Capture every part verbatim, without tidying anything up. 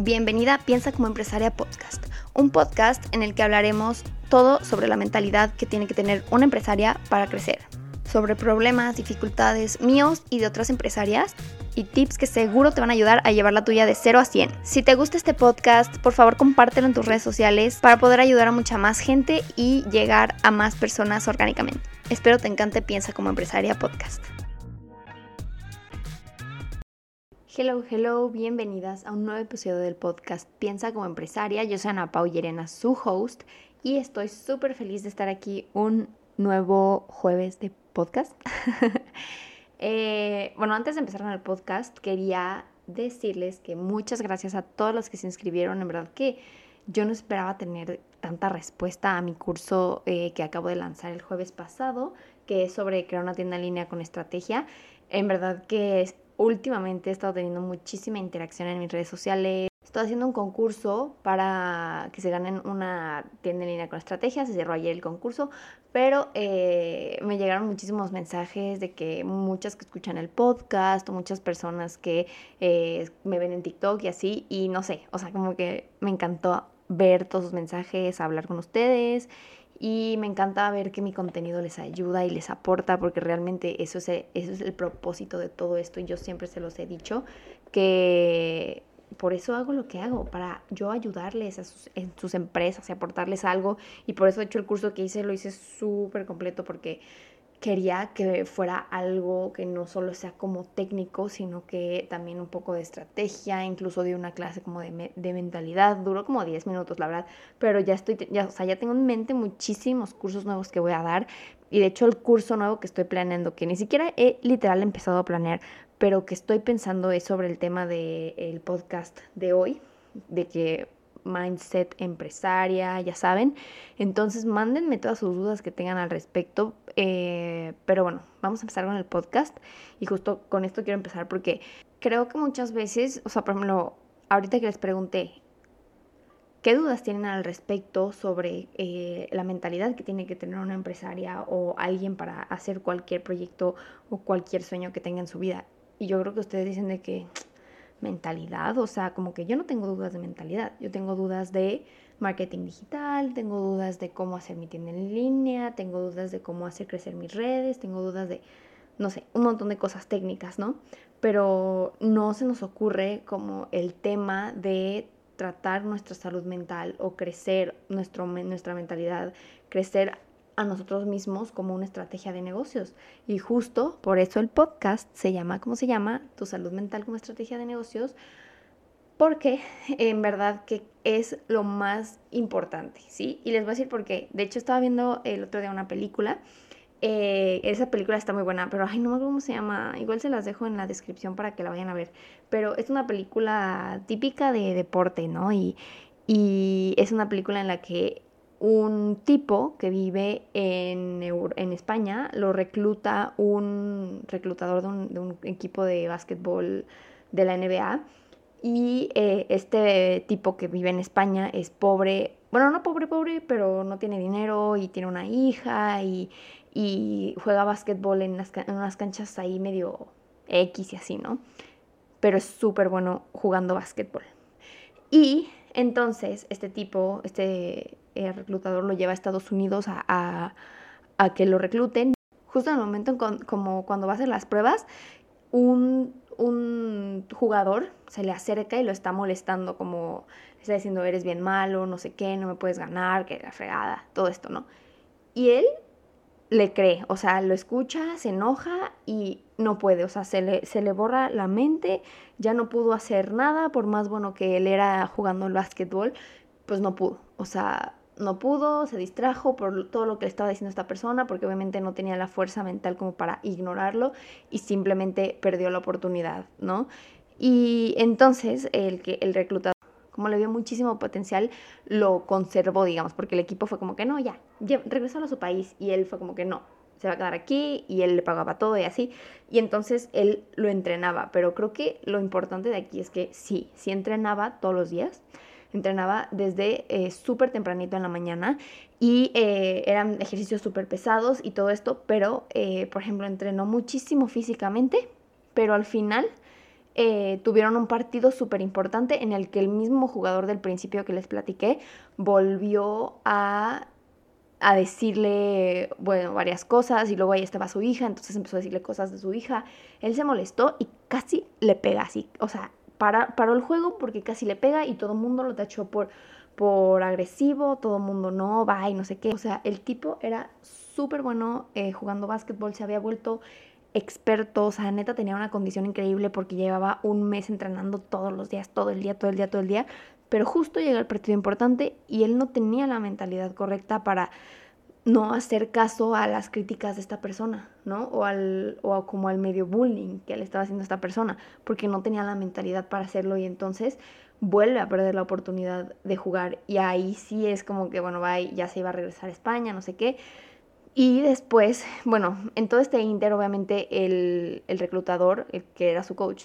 Bienvenida a Piensa como Empresaria Podcast, un podcast en el que hablaremos todo sobre la mentalidad que tiene que tener una empresaria para crecer, sobre problemas, dificultades míos y de otras empresarias y tips que seguro te van a ayudar a llevar la tuya de cero a cien. Si te gusta este podcast, por favor compártelo en tus redes sociales para poder ayudar a mucha más gente y llegar a más personas orgánicamente. Espero te encante Piensa como Empresaria Podcast. Hello, hello, bienvenidas a un nuevo episodio del podcast Piensa como Empresaria. Yo soy Ana Pau Yerena, su host, y estoy súper feliz de estar aquí un nuevo jueves de podcast. eh, bueno, antes de empezar con el podcast, quería decirles que muchas gracias a todos los que se inscribieron. En verdad que yo no esperaba tener tanta respuesta a mi curso eh, que acabo de lanzar el jueves pasado, que es sobre crear una tienda en línea con estrategia. En verdad que es últimamente he estado teniendo muchísima interacción en mis redes sociales. Estoy haciendo un concurso para que se ganen una tienda en línea con estrategia. Se cerró ayer el concurso, pero eh, me llegaron muchísimos mensajes de que muchas que escuchan el podcast, muchas personas que eh, me ven en TikTok y así, y no sé, o sea, como que me encantó ver todos sus mensajes, hablar con ustedes. Y me encanta ver que mi contenido les ayuda y les aporta, porque realmente eso es el, eso es el propósito de todo esto. Y yo siempre se los he dicho que por eso hago lo que hago, para yo ayudarles a sus, en sus empresas y aportarles algo. Y por eso he hecho el curso que hice, lo hice súper completo porque quería que fuera algo que no solo sea como técnico, sino que también un poco de estrategia, incluso de una clase como de, me- de mentalidad. Duró como diez minutos, la verdad, pero ya estoy, te- ya, o sea, ya tengo en mente muchísimos cursos nuevos que voy a dar, y de hecho el curso nuevo que estoy planeando, que ni siquiera he literal empezado a planear, pero que estoy pensando es sobre el tema del podcast de hoy, de que mindset empresaria, ya saben. Entonces mándenme todas sus dudas que tengan al respecto, eh, pero bueno, vamos a empezar con el podcast. Y justo con esto quiero empezar porque creo que muchas veces, o sea, por ejemplo, ahorita que les pregunté qué dudas tienen al respecto sobre eh, la mentalidad que tiene que tener una empresaria o alguien para hacer cualquier proyecto o cualquier sueño que tenga en su vida, y yo creo que ustedes dicen de que mentalidad, o sea, como que yo no tengo dudas de mentalidad, yo tengo dudas de marketing digital, tengo dudas de cómo hacer mi tienda en línea, tengo dudas de cómo hacer crecer mis redes, tengo dudas de, no sé, un montón de cosas técnicas, ¿no? Pero no se nos ocurre como el tema de tratar nuestra salud mental o crecer nuestro, nuestra mentalidad, crecer a nosotros mismos como una estrategia de negocios. Y justo por eso el podcast se llama, ¿cómo se llama? Tu salud mental como estrategia de negocios, porque en verdad que es lo más importante, ¿sí? Y les voy a decir por qué. De hecho, estaba viendo el otro día una película, eh, esa película está muy buena, pero ay, no me acuerdo cómo se llama, igual se las dejo en la descripción para que la vayan a ver, pero es una película típica de deporte, ¿no? Y, y es una película en la que un tipo que vive en, en España lo recluta un reclutador de un, de un equipo de básquetbol de la N B A, y eh, este tipo que vive en España es pobre, bueno, no pobre pobre, pero no tiene dinero y tiene una hija y, y juega básquetbol en, las, en unas canchas ahí medio X y así, ¿no? Pero es súper bueno jugando básquetbol. Y entonces este tipo, este el reclutador lo lleva a Estados Unidos a, a, a que lo recluten. Justo en el momento con, como cuando va a hacer las pruebas, un, un jugador se le acerca y lo está molestando, como le está diciendo, eres bien malo, no sé qué, no me puedes ganar, que la fregada, todo esto, ¿no? Y él le cree, o sea, lo escucha, se enoja y no puede, o sea, se le, se le borra la mente, ya no pudo hacer nada, por más bueno que él era jugando el básquetbol, pues no pudo, o sea, no pudo, se distrajo por todo lo que le estaba diciendo esta persona, porque obviamente no tenía la fuerza mental como para ignorarlo y simplemente perdió la oportunidad, ¿no? Y entonces el, que, el reclutador, como le vio muchísimo potencial, lo conservó, digamos, porque el equipo fue como que no, ya, ya regresó a su país, y él fue como que no, se va a quedar aquí, y él le pagaba todo y así, y entonces él lo entrenaba, pero creo que lo importante de aquí es que sí, sí entrenaba todos los días. Entrenaba desde eh, súper tempranito en la mañana y eh, eran ejercicios súper pesados y todo esto, pero, eh, por ejemplo, entrenó muchísimo físicamente, pero al final eh, tuvieron un partido súper importante en el que el mismo jugador del principio que les platiqué volvió a... a decirle, bueno, varias cosas, y luego ahí estaba su hija, entonces empezó a decirle cosas de su hija. Él se molestó y casi le pega así, o sea, para, paró el juego porque casi le pega y todo el mundo lo tachó por, por agresivo, todo el mundo no, va y no sé qué. O sea, el tipo era súper bueno eh, jugando básquetbol, se había vuelto experto, o sea, neta tenía una condición increíble porque llevaba un mes entrenando todos los días, todo el día, todo el día, todo el día. Pero justo llega el partido importante y él no tenía la mentalidad correcta para no hacer caso a las críticas de esta persona, ¿no? O, al, o como al medio bullying que le estaba haciendo esta persona, porque no tenía la mentalidad para hacerlo y entonces vuelve a perder la oportunidad de jugar. Y ahí sí es como que, bueno, va, ya se iba a regresar a España, no sé qué. Y después, bueno, en todo este ínter, obviamente, el, el reclutador, el que era su coach,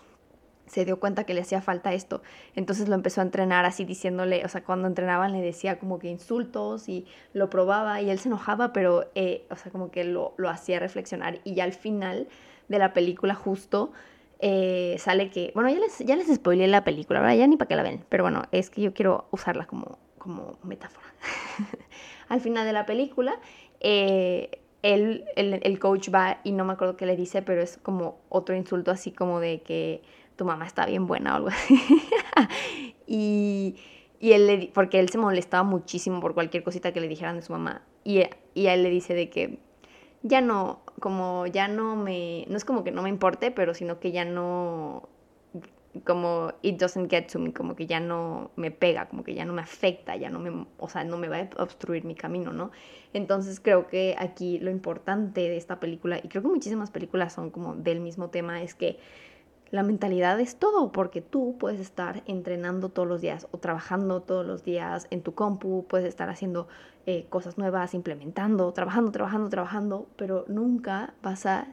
se dio cuenta que le hacía falta esto, entonces lo empezó a entrenar así diciéndole, o sea, cuando entrenaban le decía como que insultos y lo probaba y él se enojaba, pero, eh, o sea, como que lo, lo hacía reflexionar y ya al final de la película justo eh, sale que, bueno, ya les, ya les spoileé la película, ¿verdad? Ya ni para que la ven, pero bueno, es que yo quiero usarla como, como metáfora. Al final de la película, eh... Él, el, el coach va y no me acuerdo qué le dice, pero es como otro insulto así como de que tu mamá está bien buena o algo así. y, y él le, porque él se molestaba muchísimo por cualquier cosita que le dijeran de su mamá. Y, y a él le dice de que ya no, como ya no me, no es como que no me importe, pero sino que ya no, como it doesn't get to me, como que ya no me pega, como que ya no me afecta, ya no me, o sea, no me va a obstruir mi camino, ¿no? Entonces creo que aquí lo importante de esta película, y creo que muchísimas películas son como del mismo tema, es que la mentalidad es todo, porque tú puedes estar entrenando todos los días o trabajando todos los días en tu compu, puedes estar haciendo eh, cosas nuevas, implementando, trabajando, trabajando, trabajando, pero nunca vas a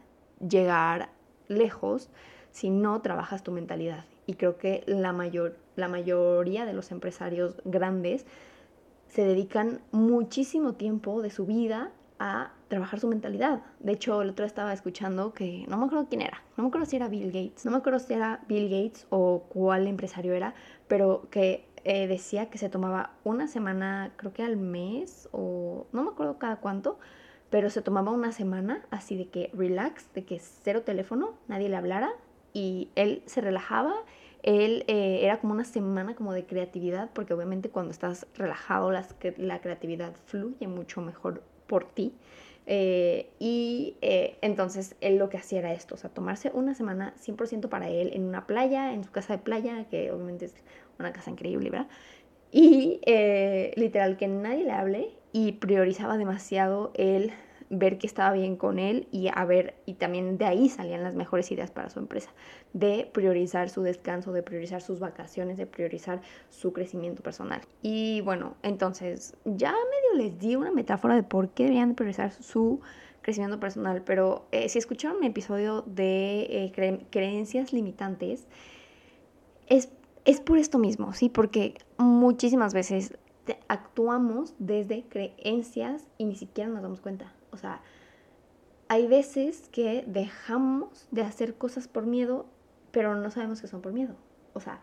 llegar lejos si no trabajas tu mentalidad. Y creo que la, mayor, la mayoría de los empresarios grandes se dedican muchísimo tiempo de su vida a trabajar su mentalidad. De hecho, el otro día estaba escuchando que no me acuerdo quién era, no me acuerdo si era Bill Gates, no me acuerdo si era Bill Gates o cuál empresario era, pero que eh, decía que se tomaba una semana, creo que al mes, o no me acuerdo cada cuánto, pero se tomaba una semana así de que relax, de que cero teléfono, nadie le hablara, y él se relajaba, él eh, era como una semana como de creatividad, porque obviamente cuando estás relajado las, la creatividad fluye mucho mejor por ti, eh, y eh, entonces él lo que hacía era esto, o sea, tomarse una semana cien por ciento para él en una playa, en su casa de playa, que obviamente es una casa increíble, ¿verdad? Y eh, literal que nadie le hable, y priorizaba demasiado el ver que estaba bien con él y a ver, y también de ahí salían las mejores ideas para su empresa, de priorizar su descanso, de priorizar sus vacaciones, de priorizar su crecimiento personal. Y bueno, entonces ya medio les di una metáfora de por qué deberían priorizar su crecimiento personal, pero eh, si escucharon mi episodio de eh, cre- creencias limitantes, es, es por esto mismo, ¿sí? Porque muchísimas veces actuamos desde creencias y ni siquiera nos damos cuenta. O sea, hay veces que dejamos de hacer cosas por miedo, pero no sabemos que son por miedo. O sea,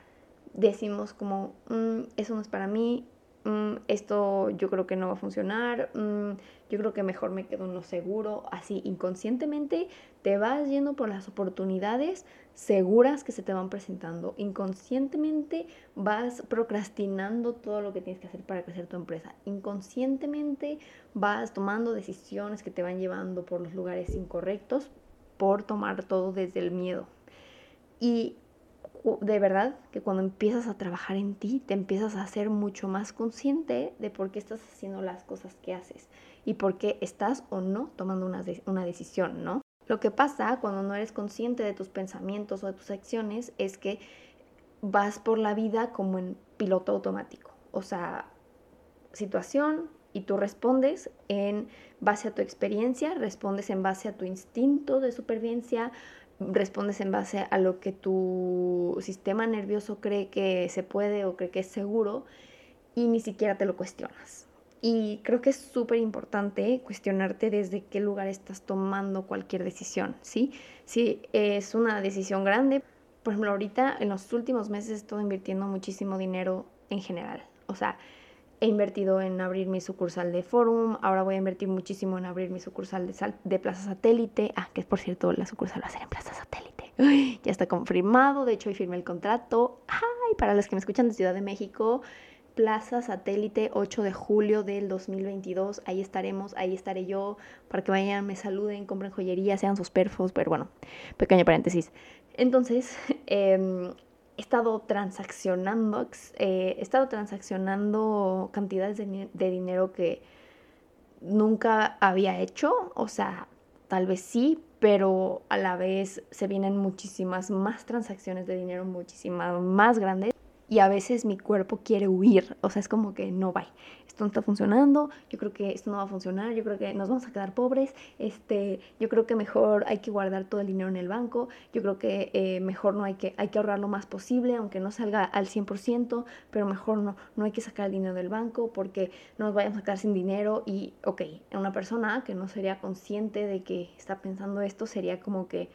decimos como, mmm, eso no es para mí, mmm, esto yo creo que no va a funcionar, mmm, yo creo que mejor me quedo en lo seguro. Así, inconscientemente te vas yendo por las oportunidades seguras que se te van presentando. Inconscientemente vas procrastinando todo lo que tienes que hacer para crecer tu empresa. Inconscientemente vas tomando decisiones que te van llevando por los lugares incorrectos por tomar todo desde el miedo. Y de verdad que cuando empiezas a trabajar en ti, te empiezas a ser mucho más consciente de por qué estás haciendo las cosas que haces y por qué estás o no tomando una, de- una decisión, ¿no? Lo que pasa cuando no eres consciente de tus pensamientos o de tus acciones es que vas por la vida como en piloto automático. O sea, situación y tú respondes en base a tu experiencia, respondes en base a tu instinto de supervivencia, respondes en base a lo que tu sistema nervioso cree que se puede o cree que es seguro y ni siquiera te lo cuestionas. Y creo que es súper importante cuestionarte desde qué lugar estás tomando cualquier decisión, ¿sí? Si es una decisión grande, por ejemplo, ahorita en los últimos meses he estado invirtiendo muchísimo dinero en general. O sea, he invertido en abrir mi sucursal de Forum, ahora voy a invertir muchísimo en abrir mi sucursal de, sal- de Plaza Satélite. Ah, que por cierto, la sucursal va a ser en Plaza Satélite. Uy, ya está confirmado, de hecho hoy firmé el contrato. Ay, para los que me escuchan de Ciudad de México, Plaza Satélite, ocho de julio del dos mil veintidós. Ahí estaremos, ahí estaré yo, para que vayan, me saluden, compren joyería, sean sus perfos, pero bueno, pequeño paréntesis. Entonces, eh, he estado transaccionando, eh, he estado transaccionando cantidades de, de dinero que nunca había hecho, o sea, tal vez sí, pero a la vez se vienen muchísimas más transacciones de dinero, muchísimas más grandes. Y a veces mi cuerpo quiere huir, o sea, es como que no, bye, esto no está funcionando, yo creo que esto no va a funcionar, yo creo que nos vamos a quedar pobres, este, yo creo que mejor hay que guardar todo el dinero en el banco, yo creo que eh, mejor no hay que, hay que ahorrar lo más posible, aunque no salga al cien por ciento, pero mejor no, no hay que sacar el dinero del banco porque no nos vayamos a quedar sin dinero. Y, ok, una persona que no sería consciente de que está pensando esto sería como que,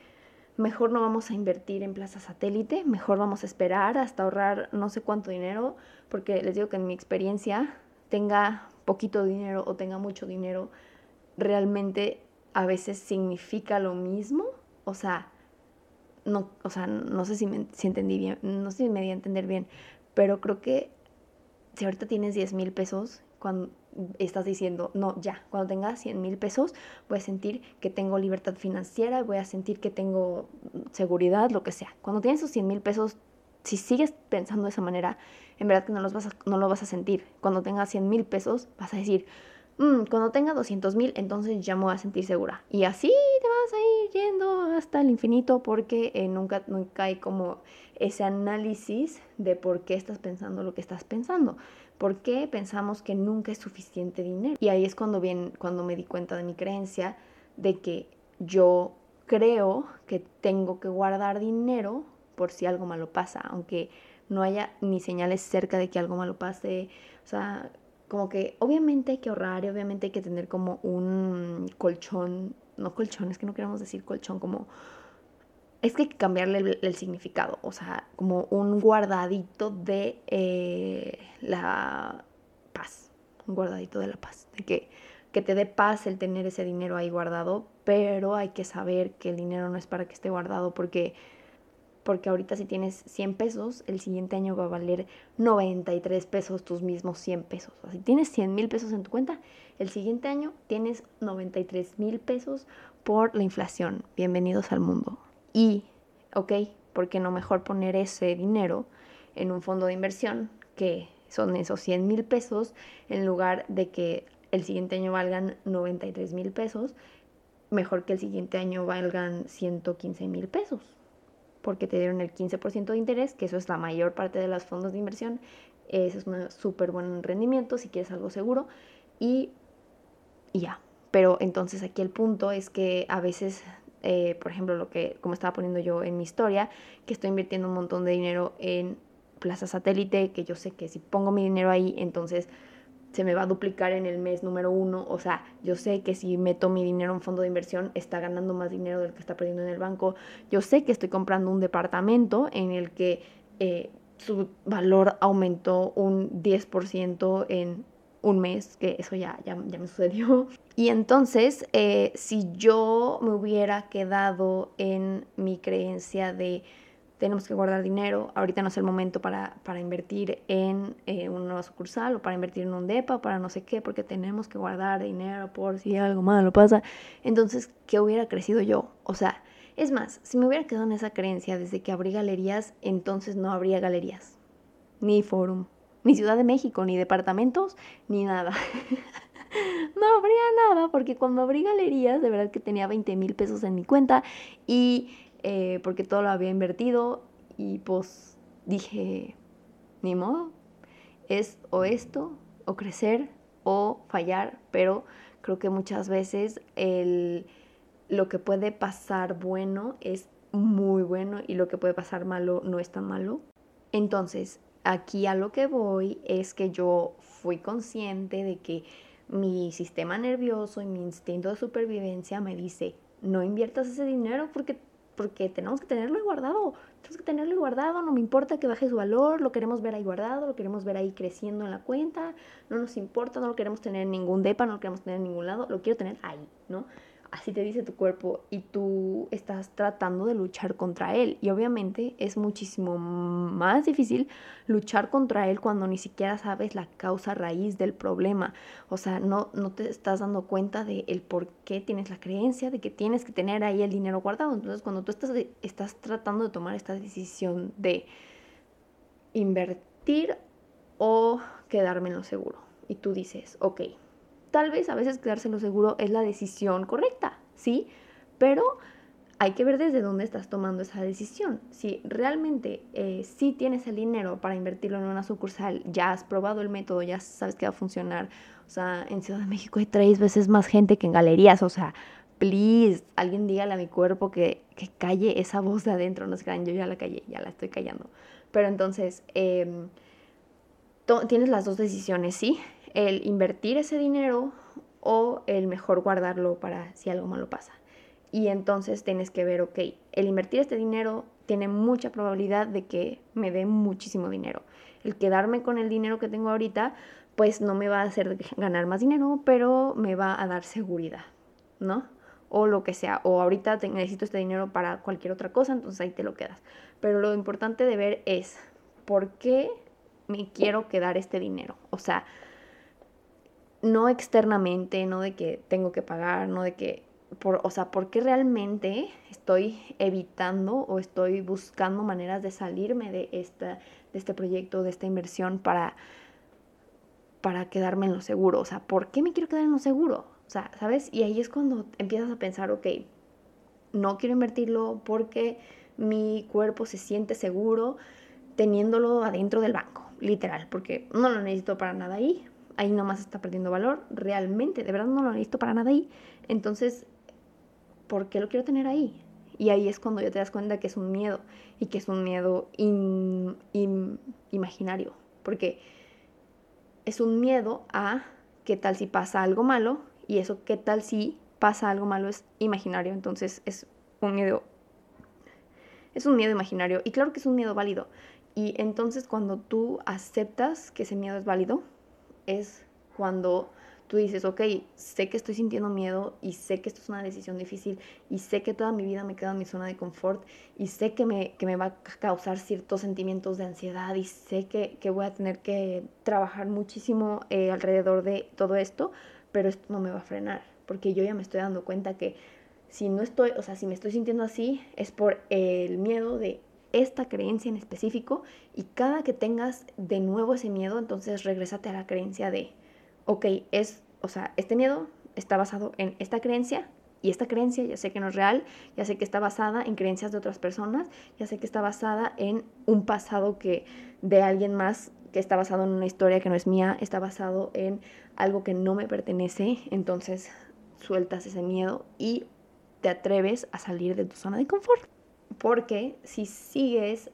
mejor no vamos a invertir en Plaza Satélite, mejor vamos a esperar hasta ahorrar no sé cuánto dinero, porque les digo que en mi experiencia, tenga poquito dinero o tenga mucho dinero, realmente a veces significa lo mismo. O sea, no, o sea, no sé si me si entendí bien, no sé si me di a entender bien, pero creo que si ahorita tienes diez mil pesos, cuando estás diciendo, no, ya, cuando tenga cien mil pesos voy a sentir que tengo libertad financiera, voy a sentir que tengo seguridad, lo que sea. Cuando tienes esos cien mil pesos, si sigues pensando de esa manera, en verdad que no los vas a, no lo vas a sentir. Cuando tengas cien mil pesos vas a decir, mmm, cuando tenga doscientos mil, entonces ya me voy a sentir segura. Y así te vas a ir yendo hasta el infinito, porque eh, nunca, nunca hay como ese análisis de por qué estás pensando lo que estás pensando. ¿Por qué pensamos que nunca es suficiente dinero? Y ahí es cuando, bien, cuando me di cuenta de mi creencia de que yo creo que tengo que guardar dinero por si algo malo pasa, aunque no haya ni señales cerca de que algo malo pase. O sea, como que obviamente hay que ahorrar y obviamente hay que tener como un colchón, no colchón, es que no queremos decir colchón, como... Es que hay que cambiarle el, el significado, o sea, como un guardadito de eh, la paz, un guardadito de la paz, de que, que te dé paz el tener ese dinero ahí guardado, pero hay que saber que el dinero no es para que esté guardado, porque, porque ahorita si tienes cien pesos, el siguiente año va a valer noventa y tres pesos tus mismos cien pesos. O sea, si tienes cien mil pesos en tu cuenta, el siguiente año tienes noventa y tres mil pesos por la inflación. Bienvenidos al mundo. Y, ok, ¿por qué no mejor poner ese dinero en un fondo de inversión que son esos cien mil pesos en lugar de que el siguiente año valgan noventa y tres mil pesos? Mejor que el siguiente año valgan ciento quince mil pesos, porque te dieron el quince por ciento de interés, que eso es la mayor parte de los fondos de inversión. Ese es un súper buen rendimiento si quieres algo seguro y, y ya. Pero entonces aquí el punto es que a veces... Eh, por ejemplo, lo que como estaba poniendo yo en mi historia, que estoy invirtiendo un montón de dinero en Plaza Satélite, que yo sé que si pongo mi dinero ahí, entonces se me va a duplicar en el mes número uno. O sea, yo sé que si meto mi dinero en fondo de inversión, está ganando más dinero del que está perdiendo en el banco. Yo sé que estoy comprando un departamento en el que eh, su valor aumentó un diez por ciento en un mes, que eso ya, ya, ya me sucedió. Y entonces, eh, si yo me hubiera quedado en mi creencia de tenemos que guardar dinero, ahorita no es el momento para, para invertir en eh, una nueva sucursal o para invertir en un depa, para no sé qué, porque tenemos que guardar dinero por si algo malo pasa, entonces, ¿qué hubiera crecido yo? O sea, es más, si me hubiera quedado en esa creencia desde que abrí galerías, entonces no habría galerías, ni Forum, ni Ciudad de México, ni departamentos, ni nada. No habría nada, porque cuando abrí galerías, de verdad que tenía veinte mil pesos en mi cuenta, y eh, porque todo lo había invertido, y pues dije, ni modo, es o esto, o crecer, o fallar, pero creo que muchas veces el, lo que puede pasar bueno es muy bueno, y lo que puede pasar malo no es tan malo. Entonces, aquí a lo que voy es que yo fui consciente de que mi sistema nervioso y mi instinto de supervivencia me dice, no inviertas ese dinero porque, porque tenemos que tenerlo ahí guardado, tenemos que tenerlo ahí guardado, no me importa que baje su valor, lo queremos ver ahí guardado, lo queremos ver ahí creciendo en la cuenta, no nos importa, no lo queremos tener en ningún depa, no lo queremos tener en ningún lado, lo quiero tener ahí, ¿no? Así te dice tu cuerpo y tú estás tratando de luchar contra él. Y obviamente es muchísimo más difícil luchar contra él cuando ni siquiera sabes la causa raíz del problema. O sea, no, no te estás dando cuenta de el por qué tienes la creencia de que tienes que tener ahí el dinero guardado. Entonces, cuando tú estás, estás tratando de tomar esta decisión de invertir o quedarme en lo seguro. Y tú dices, ok. Tal vez a veces quedarse en lo seguro es la decisión correcta, ¿sí? Pero hay que ver desde dónde estás tomando esa decisión. Si realmente eh, sí tienes el dinero para invertirlo en una sucursal, ya has probado el método, ya sabes que va a funcionar. O sea, en Ciudad de México hay tres veces más gente que en galerías. O sea, please, alguien dígale a mi cuerpo que, que calle esa voz de adentro. No se crean, yo ya la callé, ya la estoy callando. Pero entonces, eh, to- tienes las dos decisiones, ¿sí? El invertir ese dinero o el mejor guardarlo para si algo malo pasa. Y entonces tienes que ver, ok, el invertir este dinero tiene mucha probabilidad de que me dé muchísimo dinero. El quedarme con el dinero que tengo ahorita, pues no me va a hacer ganar más dinero, pero me va a dar seguridad, ¿no? O lo que sea, o ahorita te, necesito este dinero para cualquier otra cosa, entonces ahí te lo quedas. Pero lo importante de ver es, ¿por qué me quiero quedar este dinero? O sea, no externamente, no de que tengo que pagar, no de que, por, o sea, ¿por qué realmente estoy evitando o estoy buscando maneras de salirme de, esta, de este proyecto, de esta inversión para, para quedarme en lo seguro? O sea, ¿por qué me quiero quedar en lo seguro? O sea, ¿sabes? Y ahí es cuando empiezas a pensar, ok, no quiero invertirlo porque mi cuerpo se siente seguro teniéndolo adentro del banco, literal, porque no lo necesito para nada ahí. Ahí nomás está perdiendo valor, realmente, de verdad no lo necesito para nada ahí. Entonces, ¿por qué lo quiero tener ahí? Y ahí es cuando ya te das cuenta que es un miedo y que es un miedo in, in, imaginario. Porque es un miedo a qué tal si pasa algo malo y eso qué tal si pasa algo malo es imaginario. Entonces es un miedo, es un miedo imaginario y claro que es un miedo válido. Y entonces cuando tú aceptas que ese miedo es válido, es cuando tú dices, ok, sé que estoy sintiendo miedo y sé que esto es una decisión difícil y sé que toda mi vida me quedo en mi zona de confort y sé que me, que me va a causar ciertos sentimientos de ansiedad y sé que, que voy a tener que trabajar muchísimo eh, alrededor de todo esto, pero esto no me va a frenar porque yo ya me estoy dando cuenta que si no estoy, o sea, si me estoy sintiendo así es por el miedo de esta creencia en específico y cada que tengas de nuevo ese miedo, entonces regrésate a la creencia de, ok, es, o sea, este miedo está basado en esta creencia y esta creencia ya sé que no es real, ya sé que está basada en creencias de otras personas, ya sé que está basada en un pasado que de alguien más, que está basado en una historia que no es mía, está basado en algo que no me pertenece, entonces sueltas ese miedo y te atreves a salir de tu zona de confort. Porque si sigues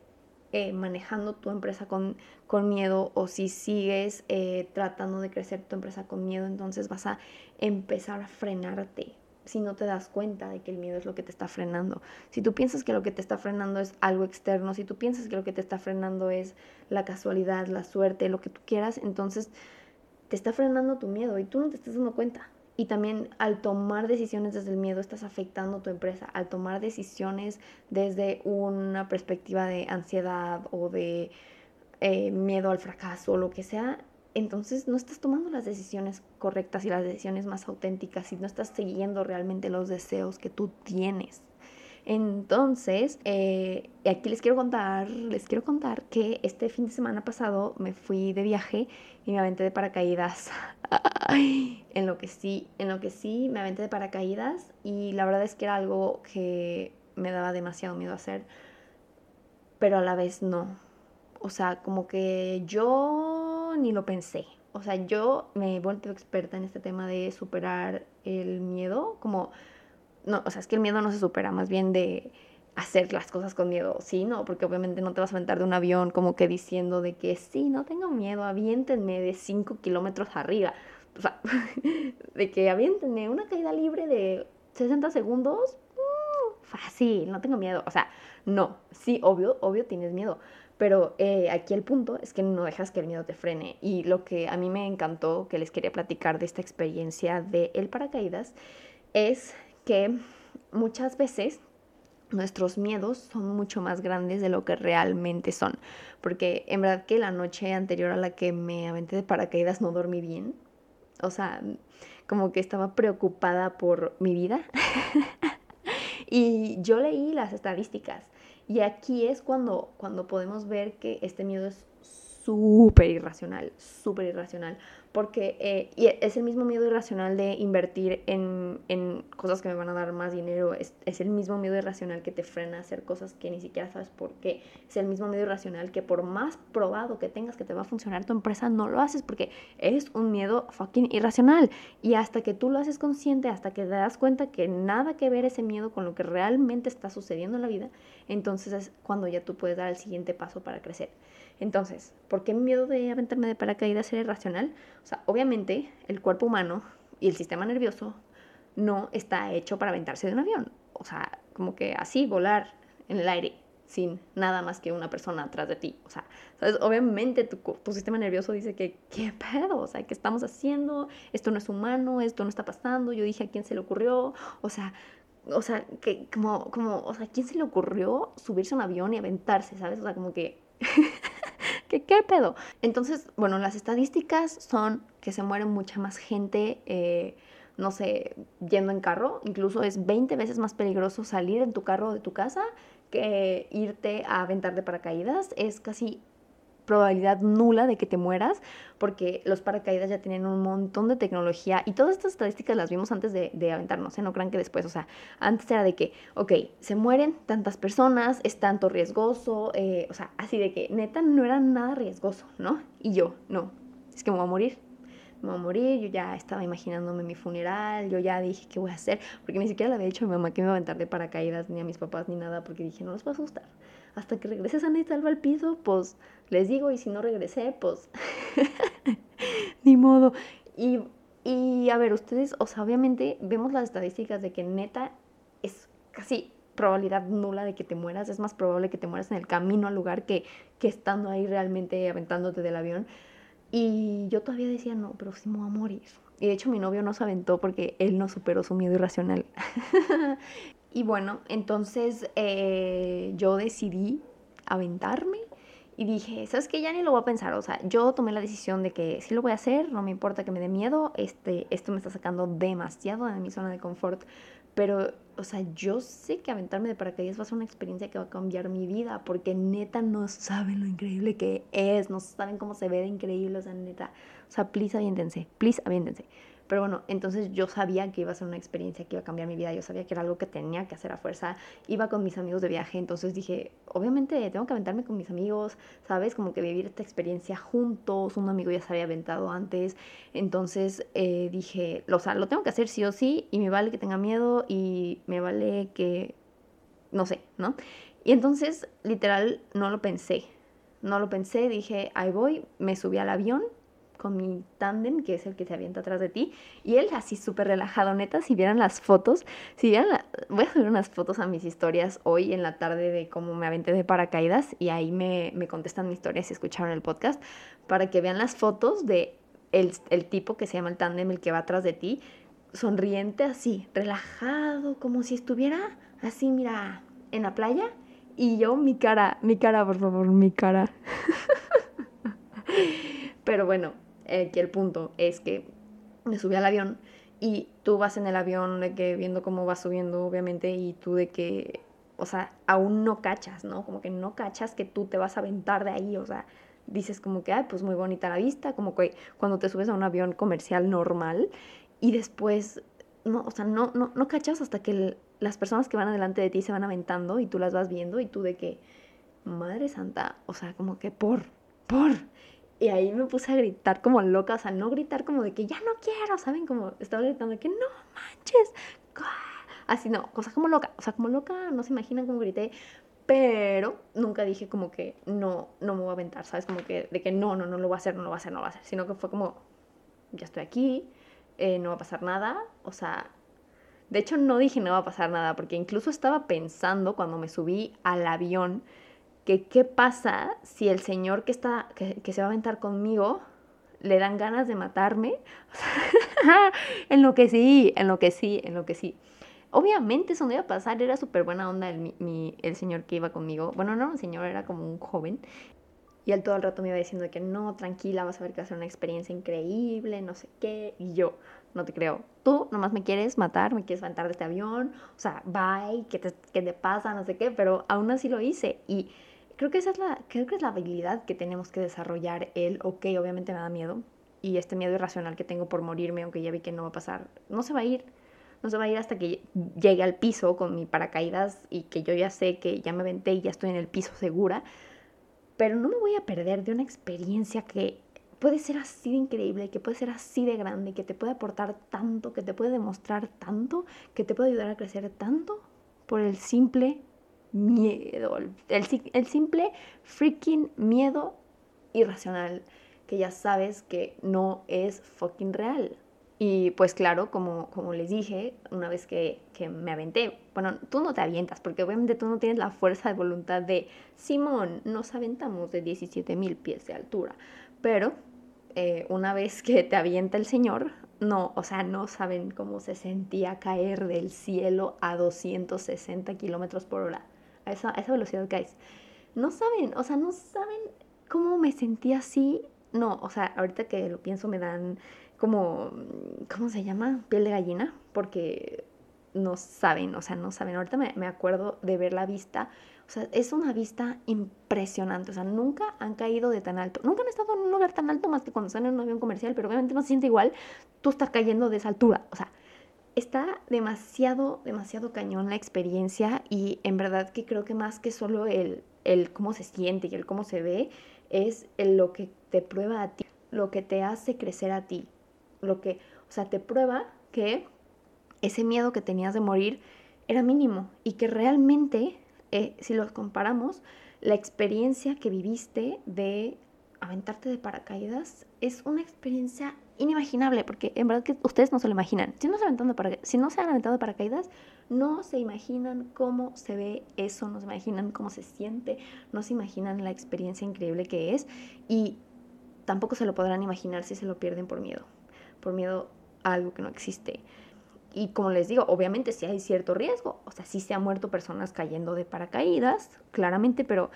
eh, manejando tu empresa con, con miedo o si sigues eh, tratando de crecer tu empresa con miedo, entonces vas a empezar a frenarte si no te das cuenta de que el miedo es lo que te está frenando. Si tú piensas que lo que te está frenando es algo externo, si tú piensas que lo que te está frenando es la casualidad, la suerte, lo que tú quieras, entonces te está frenando tu miedo y tú no te estás dando cuenta. Y también al tomar decisiones desde el miedo estás afectando tu empresa. Al tomar decisiones desde una perspectiva de ansiedad o de eh, miedo al fracaso o lo que sea, entonces no estás tomando las decisiones correctas y las decisiones más auténticas y no estás siguiendo realmente los deseos que tú tienes. Entonces, eh, aquí les quiero contar, les quiero contar que este fin de semana pasado me fui de viaje y me aventé de paracaídas. en lo que sí, en lo que sí, me aventé de paracaídas y la verdad es que era algo que me daba demasiado miedo hacer, pero a la vez no. O sea, como que yo ni lo pensé. O sea, yo me he vuelto experta en este tema de superar el miedo, como... No, o sea, es que el miedo no se supera, más bien de hacer las cosas con miedo, ¿sí? No, porque obviamente no te vas a aventar de un avión como que diciendo de que sí, no tengo miedo, aviéntenme de cinco kilómetros arriba. O sea, de que aviéntenme una caída libre de sesenta segundos, mmm, fácil, no tengo miedo. O sea, no, sí, obvio, obvio tienes miedo. Pero eh, aquí el punto es que no dejas que el miedo te frene. Y lo que a mí me encantó, que les quería platicar de esta experiencia de el paracaídas, es que muchas veces nuestros miedos son mucho más grandes de lo que realmente son. Porque en verdad que la noche anterior a la que me aventé de paracaídas no dormí bien. O sea, como que estaba preocupada por mi vida. Y yo leí las estadísticas. Y aquí es cuando, cuando podemos ver que este miedo es súper irracional, súper irracional. Porque eh, y es el mismo miedo irracional de invertir en, en cosas que me van a dar más dinero. Es, es el mismo miedo irracional que te frena a hacer cosas que ni siquiera sabes por qué. Es el mismo miedo irracional que por más probado que tengas que te va a funcionar tu empresa, no lo haces porque es un miedo fucking irracional. Y hasta que tú lo haces consciente, hasta que te das cuenta que nada que ver ese miedo con lo que realmente está sucediendo en la vida, entonces es cuando ya tú puedes dar el siguiente paso para crecer. Entonces, ¿por qué mi miedo de aventarme de paracaídas era irracional? O sea, obviamente el cuerpo humano y el sistema nervioso no está hecho para aventarse de un avión. O sea, como que así volar en el aire sin nada más que una persona atrás de ti. O sea, ¿sabes? Obviamente tu, tu sistema nervioso dice que, ¿qué pedo? O sea, ¿qué estamos haciendo? Esto no es humano, esto no está pasando. Yo dije, ¿a quién se le ocurrió? O sea... O sea, que como, como, o sea, ¿quién se le ocurrió subirse a un avión y aventarse, sabes? O sea, como que, que, ¿qué pedo? Entonces, bueno, las estadísticas son que se muere mucha más gente, eh, no sé, yendo en carro. Incluso es veinte veces más peligroso salir en tu carro de tu casa que irte a aventar de paracaídas. Es casi probabilidad nula de que te mueras, porque los paracaídas ya tienen un montón de tecnología y todas estas estadísticas las vimos antes de, de aventarnos, ¿eh? No crean que después, o sea, antes era de que, ok, se mueren tantas personas, es tanto riesgoso, eh, o sea, así de que neta no era nada riesgoso, ¿no? Y yo, no, es que me voy a morir, me voy a morir, yo ya estaba imaginándome mi funeral, yo ya dije qué voy a hacer, porque ni siquiera le había dicho a mi mamá que me iba a aventar de paracaídas, ni a mis papás, ni nada, porque dije, no los voy a asustar. Hasta que regreses a Ana y Salva al piso, pues les digo, y si no regresé, pues ni modo. Y, y a ver, ustedes, o sea, obviamente vemos las estadísticas de que neta es casi probabilidad nula de que te mueras. Es más probable que te mueras en el camino al lugar que, que estando ahí realmente aventándote del avión. Y yo todavía decía, no, pero sí me voy a morir. Y de hecho mi novio no se aventó porque él no superó su miedo irracional. Y bueno, entonces eh, yo decidí aventarme y dije, ¿sabes qué? Ya ni lo voy a pensar. O sea, yo tomé la decisión de que sí lo voy a hacer, no me importa que me dé miedo, este, esto me está sacando demasiado de mi zona de confort. Pero, o sea, yo sé que aventarme de paracaídas va a ser una experiencia que va a cambiar mi vida, porque neta no saben lo increíble que es, no saben cómo se ve de increíble, o sea, neta. O sea, please aviéntense, please aviéntense. Pero bueno, entonces yo sabía que iba a ser una experiencia que iba a cambiar mi vida. Yo sabía que era algo que tenía que hacer a fuerza. Iba con mis amigos de viaje, entonces dije, obviamente tengo que aventarme con mis amigos, ¿sabes? Como que vivir esta experiencia juntos. Un amigo ya se había aventado antes. Entonces eh, dije, o sea, lo tengo que hacer sí o sí. Y me vale que tenga miedo y me vale que, no sé, ¿no? Y entonces, literal, no lo pensé. No lo pensé, dije, ahí voy. Me subí al avión con mi tándem, que es el que se avienta atrás de ti, y él así súper relajado, neta, si vieran las fotos, si vieran, la... voy a subir unas fotos a mis historias hoy en la tarde de cómo me aventé de paracaídas, y ahí me, me contestan mis historias si escucharon el podcast, para que vean las fotos de el, el tipo que se llama el tándem, el que va atrás de ti, sonriente así, relajado, como si estuviera así, mira, en la playa, y yo, mi cara, mi cara, por favor, mi cara. Pero bueno, aquí el punto es que me subí al avión y tú vas en el avión de que viendo cómo va subiendo, obviamente, y tú de que, o sea, aún no cachas, ¿no? Como que no cachas que tú te vas a aventar de ahí, o sea, dices como que, ay, pues muy bonita la vista, como que cuando te subes a un avión comercial normal y después, no, o sea, no, no, no cachas hasta que el, las personas que van adelante de ti se van aventando y tú las vas viendo y tú de que, madre santa, o sea, como que por, por... Y ahí me puse a gritar como loca, o sea, no gritar como de que ya no quiero, ¿saben? Como estaba gritando de que no manches, así no, cosa como loca, o sea, como loca, no se imaginan cómo grité, pero nunca dije como que no, no me voy a aventar, ¿sabes? Como que de que no, no, no lo voy a hacer, no lo voy a hacer, no lo voy a hacer, sino que fue como, ya estoy aquí, eh, no va a pasar nada, o sea, De hecho, no dije no va a pasar nada, porque incluso estaba pensando cuando me subí al avión que qué pasa si el señor que, está, que, que se va a aventar conmigo le dan ganas de matarme. en lo que sí, en lo que sí, en lo que sí. Obviamente eso no iba a pasar, era súper buena onda el, mi, el señor que iba conmigo. Bueno, no era un señor, era como un joven. Y él todo el rato me iba diciendo que no, tranquila, vas a ver que va a ser una experiencia increíble, no sé qué. Y yo, no te creo. Tú nomás me quieres matar, me quieres levantar de este avión. O sea, bye, ¿qué te, qué te pasa? No sé qué, pero aún así lo hice. Y creo que esa es la, creo que es la habilidad que tenemos que desarrollar él. Ok, obviamente me da miedo. Y este miedo irracional que tengo por morirme, aunque ya vi que no va a pasar, no se va a ir. No se va a ir hasta que llegue al piso con mi paracaídas y que yo ya sé que ya me aventé y ya estoy en el piso segura. Pero no me voy a perder de una experiencia que puede ser así de increíble, que puede ser así de grande, que te puede aportar tanto, que te puede demostrar tanto, que te puede ayudar a crecer tanto por el simple miedo, el, el simple freaking miedo irracional que ya sabes que no es fucking real. Y pues claro, como, como les dije, una vez que, que me aventé, bueno, tú no te avientas, porque obviamente tú no tienes la fuerza de voluntad de Simón, nos aventamos de diecisiete mil pies de altura, pero eh, una vez que te avienta el señor, no, o sea, no saben cómo se sentía caer del cielo a doscientos sesenta kilómetros por hora, a esa, a esa velocidad caes, no saben, o sea, no saben cómo me sentí así, no, o sea, ahorita que lo pienso me dan... como, ¿cómo se llama? Piel de gallina, porque no saben, o sea, no saben. Ahorita me, me acuerdo de ver la vista, o sea, es una vista impresionante, o sea, nunca han caído de tan alto, nunca han estado en un lugar tan alto más que cuando están en un avión comercial, pero obviamente no se siente igual, tú estás cayendo de esa altura, o sea, está demasiado, demasiado cañón la experiencia y en verdad que creo que más que solo el, el cómo se siente y el cómo se ve, es el, lo que te prueba a ti, lo que te hace crecer a ti. Lo que, o sea, te prueba que ese miedo que tenías de morir era mínimo y que realmente, eh, si los comparamos, la experiencia que viviste de aventarte de paracaídas es una experiencia inimaginable, porque en verdad que ustedes no se lo imaginan. Si no se, aventando para, si no se han aventado de paracaídas, no se imaginan cómo se ve eso, no se imaginan cómo se siente, no se imaginan la experiencia increíble que es y tampoco se lo podrán imaginar si se lo pierden por miedo. por miedo a algo que no existe. Y como les digo, obviamente sí hay cierto riesgo, o sea, sí se han muerto personas cayendo de paracaídas, claramente, pero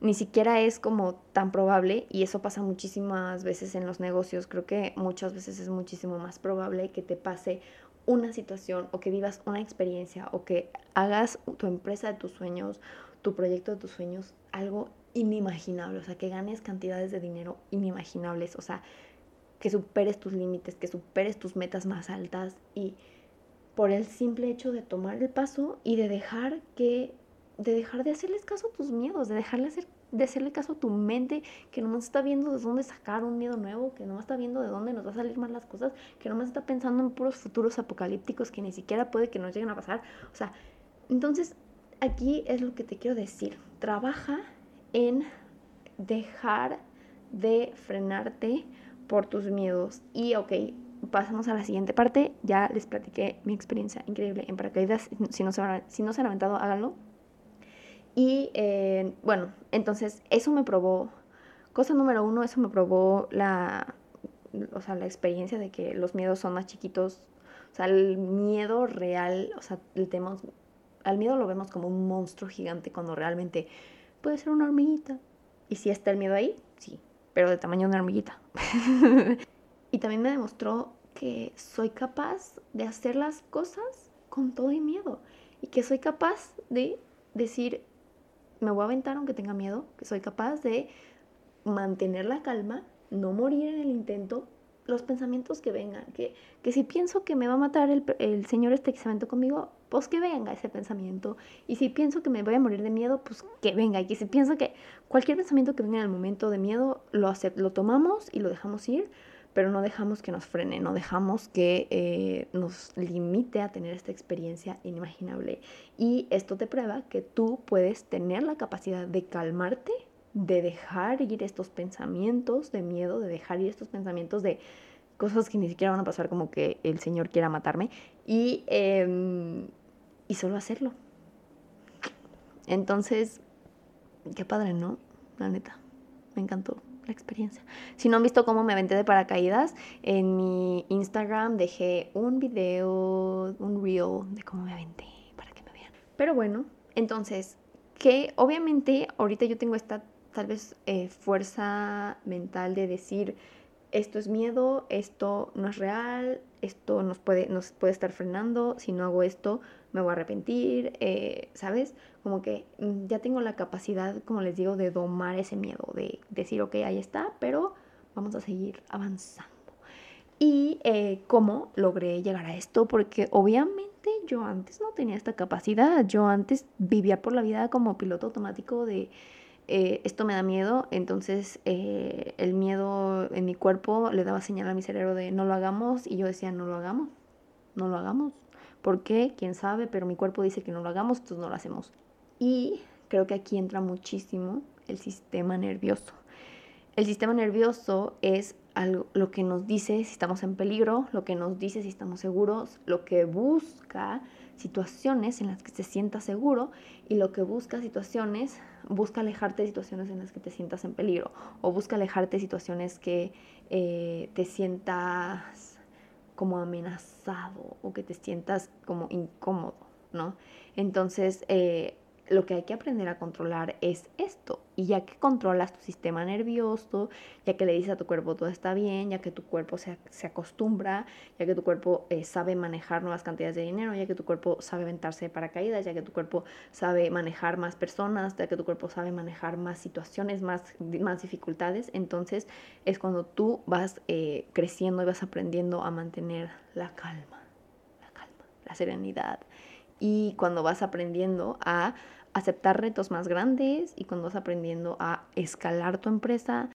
ni siquiera es como tan probable, y eso pasa muchísimas veces en los negocios, creo que muchas veces es muchísimo más probable que te pase una situación, o que vivas una experiencia, o que hagas tu empresa de tus sueños, tu proyecto de tus sueños, algo inimaginable, o sea, que ganes cantidades de dinero inimaginables, o sea, que superes tus límites, que superes tus metas más altas y por el simple hecho de tomar el paso y de dejar que, de dejar de hacerles caso a tus miedos, de dejarle hacer, de hacerle caso a tu mente que nomás está viendo de dónde sacar un miedo nuevo, que nomás está viendo de dónde nos va a salir mal las cosas, que nomás está pensando en puros futuros apocalípticos que ni siquiera puede que nos lleguen a pasar. O sea, entonces aquí es lo que te quiero decir. Trabaja en dejar de frenarte por tus miedos. Y ok, pasamos a la siguiente parte. Ya les platiqué mi experiencia increíble en paracaídas. Si no se, van a, si no se han aventado, háganlo. Y eh, bueno, entonces eso me probó. Cosa número uno, eso me probó la, o sea, la experiencia de que los miedos son más chiquitos. O sea, el miedo real, o sea, el tema, al miedo lo vemos como un monstruo gigante cuando realmente puede ser una hormiguita. ¿Y si está el miedo ahí? Sí. Pero de tamaño de una hormiguita. Y también me demostró que soy capaz de hacer las cosas con todo y miedo. Y que soy capaz de decir, me voy a aventar aunque tenga miedo. Que soy capaz de mantener la calma, no morir en el intento, los pensamientos que vengan. Que, que si pienso que me va a matar el, el señor este que se aventó conmigo, pues que venga ese pensamiento. Y si pienso que me voy a morir de miedo, pues que venga. Y si pienso que cualquier pensamiento que venga en el momento de miedo, lo, acept- lo tomamos y lo dejamos ir, pero no dejamos que nos frene, no dejamos que eh, nos limite a tener esta experiencia inimaginable. Y esto te prueba que tú puedes tener la capacidad de calmarte, de dejar ir estos pensamientos de miedo, de dejar ir estos pensamientos de cosas que ni siquiera van a pasar, como que el Señor quiera matarme, y, eh, y solo hacerlo. Entonces, qué padre, ¿no? La neta, me encantó la experiencia. Si no han visto cómo me aventé de paracaídas, en mi Instagram dejé un video, un reel de cómo me aventé, para que me vean. Pero bueno, entonces, que obviamente ahorita yo tengo esta tal vez eh, fuerza mental de decir, esto es miedo, esto no es real, esto nos puede, nos puede estar frenando, si no hago esto me voy a arrepentir, eh, ¿sabes? Como que ya tengo la capacidad, como les digo, de domar ese miedo, de decir, ok, ahí está, pero vamos a seguir avanzando. Y eh, ¿cómo logré llegar a esto? Porque obviamente yo antes no tenía esta capacidad, yo antes vivía por la vida como piloto automático de... Eh, esto me da miedo, entonces eh, el miedo en mi cuerpo le daba señal a mi cerebro de no lo hagamos, y yo decía no lo hagamos, no lo hagamos. ¿Por qué? ¿Quién sabe? Pero mi cuerpo dice que no lo hagamos, entonces no lo hacemos. Y creo que aquí entra muchísimo el sistema nervioso. El sistema nervioso es algo, lo que nos dice si estamos en peligro, lo que nos dice si estamos seguros, lo que busca situaciones en las que te sientas seguro, y lo que busca situaciones, busca alejarte de situaciones en las que te sientas en peligro, o busca alejarte de situaciones que eh, te sientas como amenazado o que te sientas como incómodo, ¿no? Entonces, eh, lo que hay que aprender a controlar es esto. Y ya que controlas tu sistema nervioso, ya que le dices a tu cuerpo todo está bien, ya que tu cuerpo se, se acostumbra, ya que tu cuerpo eh, sabe manejar nuevas cantidades de dinero, ya que tu cuerpo sabe aventarse de paracaídas, ya que tu cuerpo sabe manejar más personas, ya que tu cuerpo sabe manejar más situaciones, más, más dificultades, entonces es cuando tú vas eh, creciendo y vas aprendiendo a mantener la calma, la calma, la serenidad. Y cuando vas aprendiendo a aceptar retos más grandes, y cuando vas aprendiendo a escalar tu empresa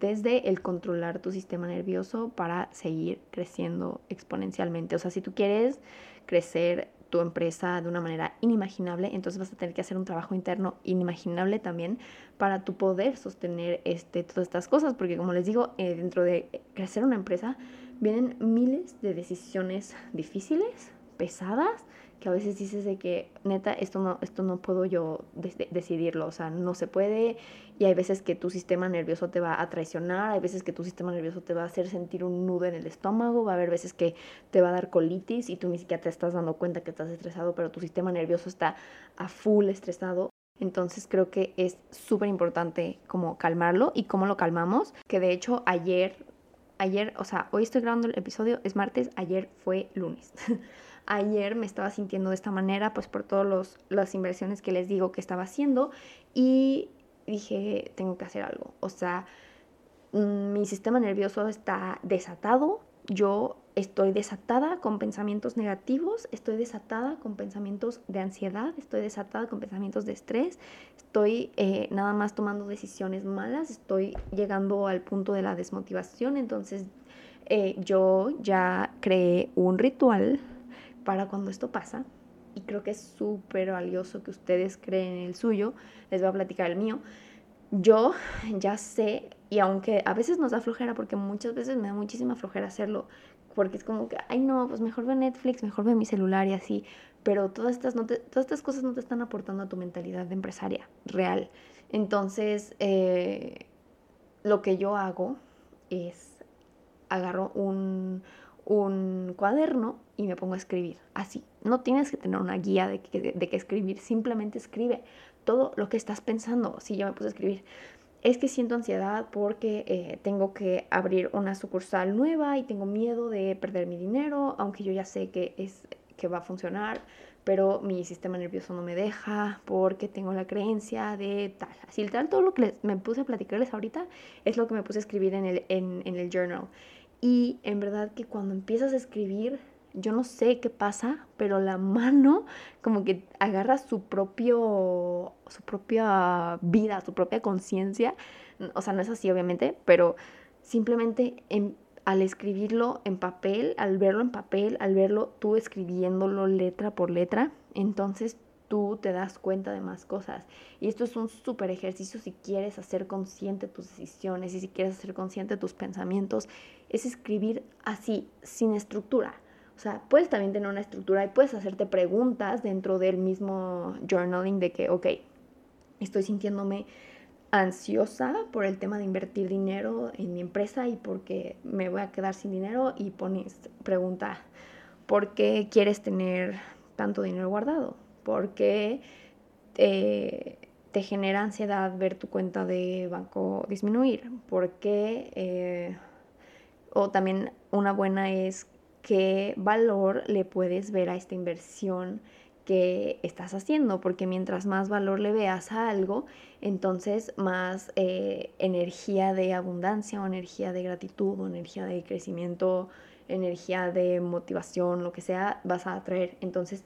desde el controlar tu sistema nervioso para seguir creciendo exponencialmente. O sea, si tú quieres crecer tu empresa de una manera inimaginable, entonces vas a tener que hacer un trabajo interno inimaginable también para tu poder sostener este, todas estas cosas. Porque como les digo, eh, dentro de crecer una empresa vienen miles de decisiones difíciles, pesadas, que a veces dices de que, neta, esto no, esto no puedo yo de- de- decidirlo, o sea, no se puede, y hay veces que tu sistema nervioso te va a traicionar, hay veces que tu sistema nervioso te va a hacer sentir un nudo en el estómago, va a haber veces que te va a dar colitis y tú ni siquiera te estás dando cuenta que estás estresado, pero tu sistema nervioso está a full estresado. Entonces creo que es súper importante como calmarlo. ¿Y cómo lo calmamos? Que de hecho ayer, ayer, o sea, hoy estoy grabando el episodio, es martes, ayer fue lunes. Ayer me estaba sintiendo de esta manera, pues por todas las inversiones que les digo que estaba haciendo, y dije, tengo que hacer algo. O sea, mi sistema nervioso está desatado, yo estoy desatada con pensamientos negativos, estoy desatada con pensamientos de ansiedad, estoy desatada con pensamientos de estrés, estoy eh, nada más tomando decisiones malas, estoy llegando al punto de la desmotivación. Entonces eh, yo ya creé un ritual para cuando esto pasa, y creo que es súper valioso que ustedes creen el suyo. Les voy a platicar el mío. Yo ya sé, y aunque a veces nos da flojera, porque muchas veces me da muchísima flojera hacerlo, porque es como que, ay no, pues mejor ve Netflix, mejor ve mi celular y así, pero todas estas, no te, todas estas cosas no te están aportando a tu mentalidad de empresaria real. Entonces, eh, lo que yo hago es agarro un... un cuaderno y me pongo a escribir. Así, no tienes que tener una guía de qué de escribir, simplemente escribe todo lo que estás pensando. Si yo me puse a escribir, es que siento ansiedad porque eh, tengo que abrir una sucursal nueva y tengo miedo de perder mi dinero, aunque yo ya sé que, es, que va a funcionar, pero mi sistema nervioso no me deja porque tengo la creencia de tal. Así tal, todo lo que les, me puse a platicarles ahorita es lo que me puse a escribir en el, en, en el journal. Y en verdad que cuando empiezas a escribir, yo no sé qué pasa, pero la mano como que agarra su propio, su propia vida, su propia conciencia. O sea, no es así obviamente, pero simplemente en, al escribirlo en papel, al verlo en papel, al verlo tú escribiéndolo letra por letra, entonces tú te das cuenta de más cosas. Y esto es un súper ejercicio si quieres hacer consciente tus decisiones y si quieres hacer consciente tus pensamientos. Es escribir así, sin estructura. O sea, puedes también tener una estructura y puedes hacerte preguntas dentro del mismo journaling de que, ok, estoy sintiéndome ansiosa por el tema de invertir dinero en mi empresa y porque me voy a quedar sin dinero, y pones pregunta, ¿por qué quieres tener tanto dinero guardado? ¿Por qué eh, te genera ansiedad ver tu cuenta de banco disminuir? ¿Por qué? Eh, o también una buena es, ¿qué valor le puedes ver a esta inversión que estás haciendo? Porque mientras más valor le veas a algo, entonces más eh, energía de abundancia o energía de gratitud o energía de crecimiento, energía de motivación, lo que sea, vas a atraer. Entonces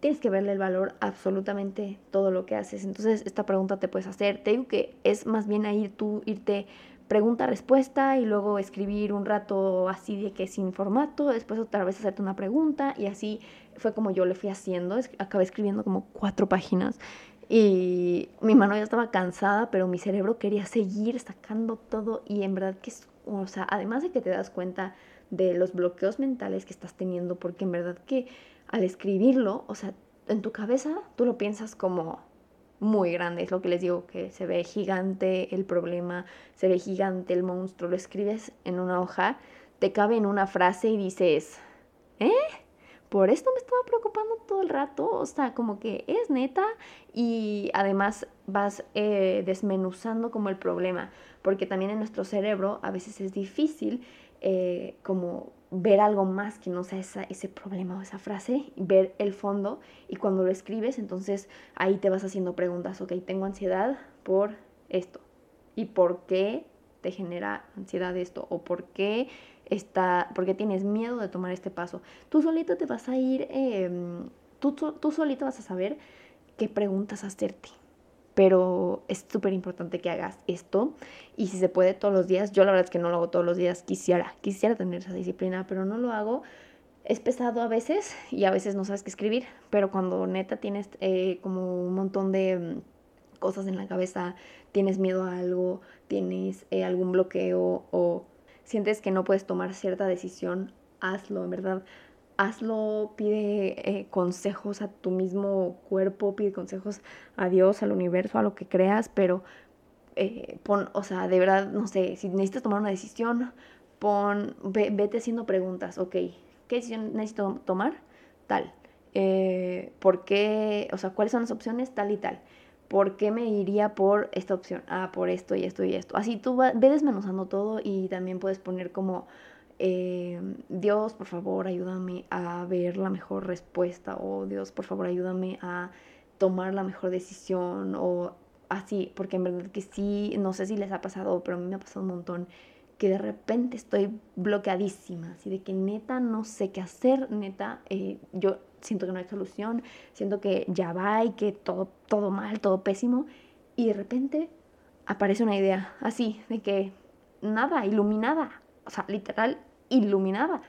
tienes que verle el valor a absolutamente todo lo que haces. Entonces esta pregunta te puedes hacer. Te digo que es más bien ahí tú irte pregunta-respuesta y luego escribir un rato así de que sin formato, después otra vez hacerte una pregunta, y así fue como yo le fui haciendo. Acabé escribiendo como cuatro páginas y mi mano ya estaba cansada, pero mi cerebro quería seguir sacando todo, y en verdad que es, o sea, además de que te das cuenta de los bloqueos mentales que estás teniendo, porque en verdad que al escribirlo, o sea, en tu cabeza tú lo piensas como muy grande, es lo que les digo, que se ve gigante el problema, se ve gigante el monstruo, lo escribes en una hoja, te cabe en una frase y dices, ¿eh? ¿Por esto me estaba preocupando todo el rato? O sea, como que es neta. Y además vas eh, desmenuzando como el problema, porque también en nuestro cerebro a veces es difícil eh, como ver algo más que no sea esa, ese problema o esa frase, ver el fondo, y cuando lo escribes, entonces ahí te vas haciendo preguntas. Ok, tengo ansiedad por esto, ¿y por qué te genera ansiedad esto? ¿O por qué, está, por qué tienes miedo de tomar este paso? Tú solito te vas a ir, eh, tú, tú solito vas a saber qué preguntas hacerte. Pero es súper importante que hagas esto, y si se puede todos los días. Yo la verdad es que no lo hago todos los días, quisiera, quisiera tener esa disciplina, pero no lo hago. Es pesado a veces y a veces no sabes qué escribir, pero cuando neta tienes eh, como un montón de um, cosas en la cabeza, tienes miedo a algo, tienes eh, algún bloqueo o sientes que no puedes tomar cierta decisión, hazlo, en verdad. Hazlo, pide eh, consejos a tu mismo cuerpo, pide consejos a Dios, al universo, a lo que creas, pero eh, pon, o sea, de verdad, no sé, si necesitas tomar una decisión, pon, ve, vete haciendo preguntas. Ok, ¿qué decisión necesito tomar? Tal. Eh, ¿Por qué? O sea, ¿cuáles son las opciones? Tal y tal. ¿Por qué me iría por esta opción? Ah, por esto y esto y esto. Así tú va, ve desmenuzando todo, y también puedes poner como... Eh, Dios, por favor, ayúdame a ver la mejor respuesta, o Dios, por favor, ayúdame a tomar la mejor decisión, o así, porque en verdad que sí, no sé si les ha pasado, pero a mí me ha pasado un montón, que de repente estoy bloqueadísima, así de que neta no sé qué hacer, neta, eh, yo siento que no hay solución, siento que ya va y que todo, todo mal, todo pésimo, y de repente aparece una idea, así, de que nada, iluminada. O sea, literal, iluminada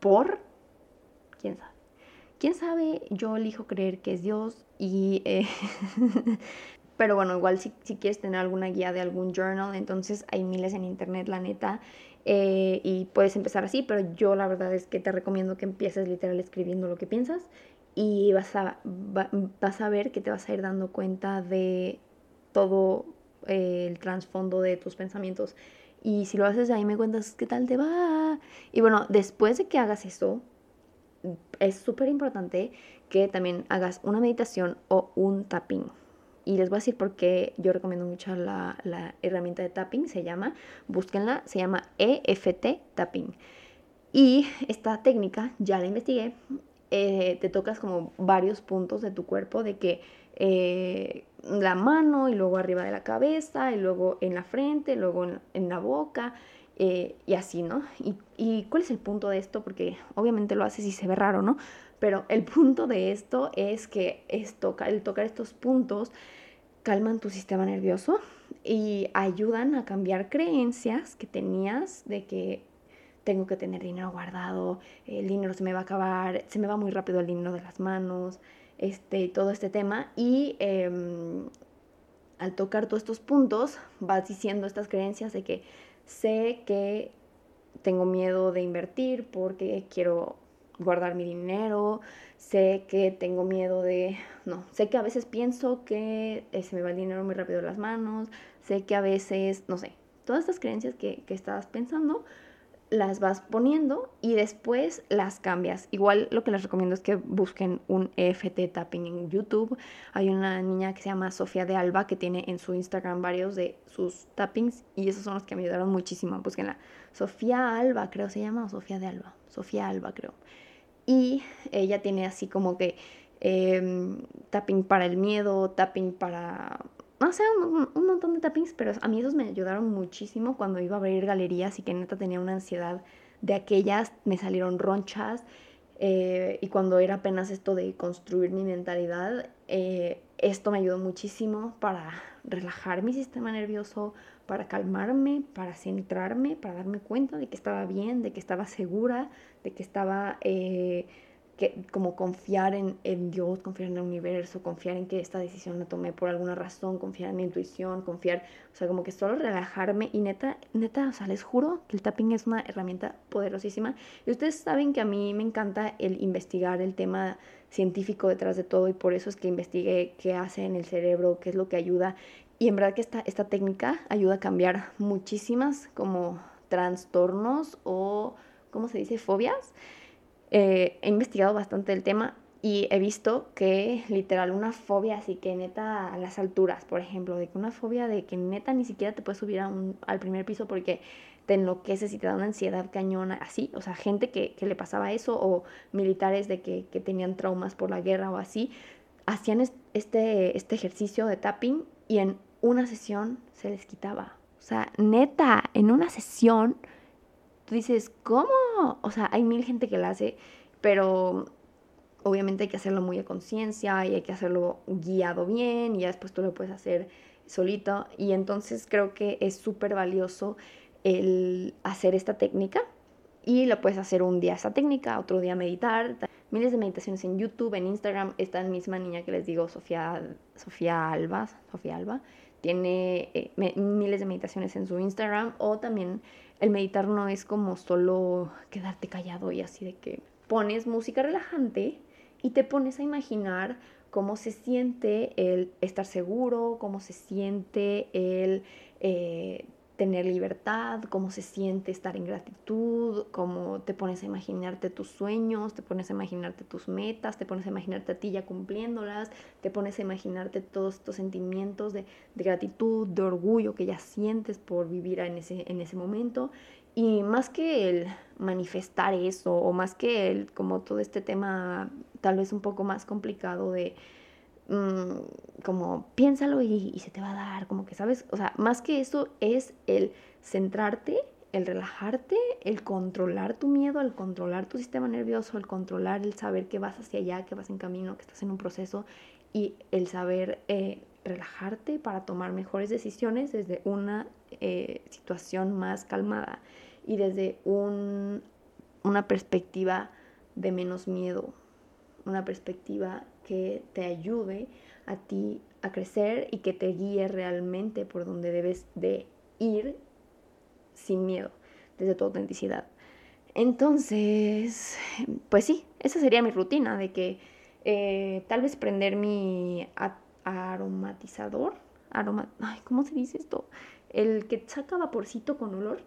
por, ¿quién sabe? ¿Quién sabe? Yo elijo creer que es Dios y... Eh... Pero bueno, igual si, si quieres tener alguna guía de algún journal, entonces hay miles en internet, la neta. Eh, y puedes empezar así, pero yo la verdad es que te recomiendo que empieces literal escribiendo lo que piensas. Y vas a, va, vas a ver que te vas a ir dando cuenta de todo eh, el trasfondo de tus pensamientos. Y si lo haces ahí me cuentas qué tal te va. Y bueno, después de que hagas eso, es súper importante que también hagas una meditación o un tapping. Y les voy a decir por qué yo recomiendo mucho la, la herramienta de tapping. Se llama, búsquenla, se llama E F T Tapping. Y esta técnica, ya la investigué, eh, te tocas como varios puntos de tu cuerpo, de que... Eh, la mano y luego arriba de la cabeza y luego en la frente, luego en, en la boca eh, y así, ¿no? Y, ¿Y cuál es el punto de esto? Porque obviamente lo haces y se ve raro, ¿no? Pero el punto de esto es que esto, el tocar estos puntos calman tu sistema nervioso y ayudan a cambiar creencias que tenías de que tengo que tener dinero guardado, el dinero se me va a acabar, se me va muy rápido el dinero de las manos... este, todo este tema, y eh, al tocar todos estos puntos vas diciendo estas creencias de que sé que tengo miedo de invertir porque quiero guardar mi dinero, sé que tengo miedo de... No, sé que a veces pienso que se me va el dinero muy rápido de las manos, sé que a veces, no sé, todas estas creencias que, que estabas pensando, las vas poniendo y después las cambias. Igual lo que les recomiendo es que busquen un E F T Tapping en YouTube. Hay una niña que se llama Sofía de Alba que tiene en su Instagram varios de sus tappings y esos son los que me ayudaron muchísimo. Búsquenla. Sofía Alba, creo se llama, o Sofía de Alba. Sofía Alba, creo. Y ella tiene así como que eh, tapping para el miedo, tapping para... no sé, un, un montón de tappings, pero a mí esos me ayudaron muchísimo cuando iba a abrir galerías y que neta tenía una ansiedad de aquellas, me salieron ronchas, eh, y cuando era apenas esto de construir mi mentalidad, eh, esto me ayudó muchísimo para relajar mi sistema nervioso, para calmarme, para centrarme, para darme cuenta de que estaba bien, de que estaba segura, de que estaba... Eh, Que, como confiar en, en Dios, confiar en el universo, confiar en que esta decisión la tomé por alguna razón, confiar en mi intuición, confiar, o sea, como que solo relajarme. Y neta, neta, o sea, les juro que el tapping es una herramienta poderosísima. Y ustedes saben que a mí me encanta el investigar el tema científico detrás de todo, y por eso es que investigué qué hace en el cerebro, qué es lo que ayuda. Y en verdad que esta, esta técnica ayuda a cambiar muchísimas como trastornos o, ¿cómo se dice?, fobias. Eh, he investigado bastante el tema y he visto que literal una fobia así que neta a las alturas, por ejemplo, de que una fobia de que neta ni siquiera te puedes subir a un, al primer piso porque te enloqueces y te da una ansiedad cañona, así, o sea, gente que, que le pasaba eso, o militares de que, que tenían traumas por la guerra o así, hacían este, este ejercicio de tapping y en una sesión se les quitaba. O sea, neta, en una sesión... Tú dices, ¿cómo? O sea, hay mil gente que la hace, pero obviamente hay que hacerlo muy a conciencia y hay que hacerlo guiado bien, y ya después tú lo puedes hacer solito. Y entonces creo que es súper valioso el hacer esta técnica, y lo puedes hacer un día esta técnica, otro día meditar. Miles de meditaciones en YouTube, en Instagram. Esta misma niña que les digo, Sofía, Sofía Alba, Sofía Alba, tiene eh, me, miles de meditaciones en su Instagram. O también el meditar no es como solo quedarte callado y así de que pones música relajante y te pones a imaginar cómo se siente el estar seguro, cómo se siente el eh, tener libertad, cómo se siente estar en gratitud, cómo te pones a imaginarte tus sueños, te pones a imaginarte tus metas, te pones a imaginarte a ti ya cumpliéndolas, te pones a imaginarte todos estos sentimientos de, de gratitud, de orgullo que ya sientes por vivir en ese, en ese momento. Y más que el manifestar eso, o más que el, como todo este tema tal vez un poco más complicado de... como piénsalo y, y se te va a dar, como que sabes, o sea, más que eso es el centrarte, el relajarte, el controlar tu miedo, el controlar tu sistema nervioso, el controlar el saber que vas hacia allá, que vas en camino, que estás en un proceso, y el saber eh, relajarte para tomar mejores decisiones desde una eh, situación más calmada y desde un, una perspectiva de menos miedo, una perspectiva que te ayude a ti a crecer y que te guíe realmente por donde debes de ir sin miedo, desde tu autenticidad. Entonces, pues sí, esa sería mi rutina, de que eh, tal vez prender mi a- aromatizador, aroma- ay, ¿cómo se dice esto? El que saca vaporcito con olor.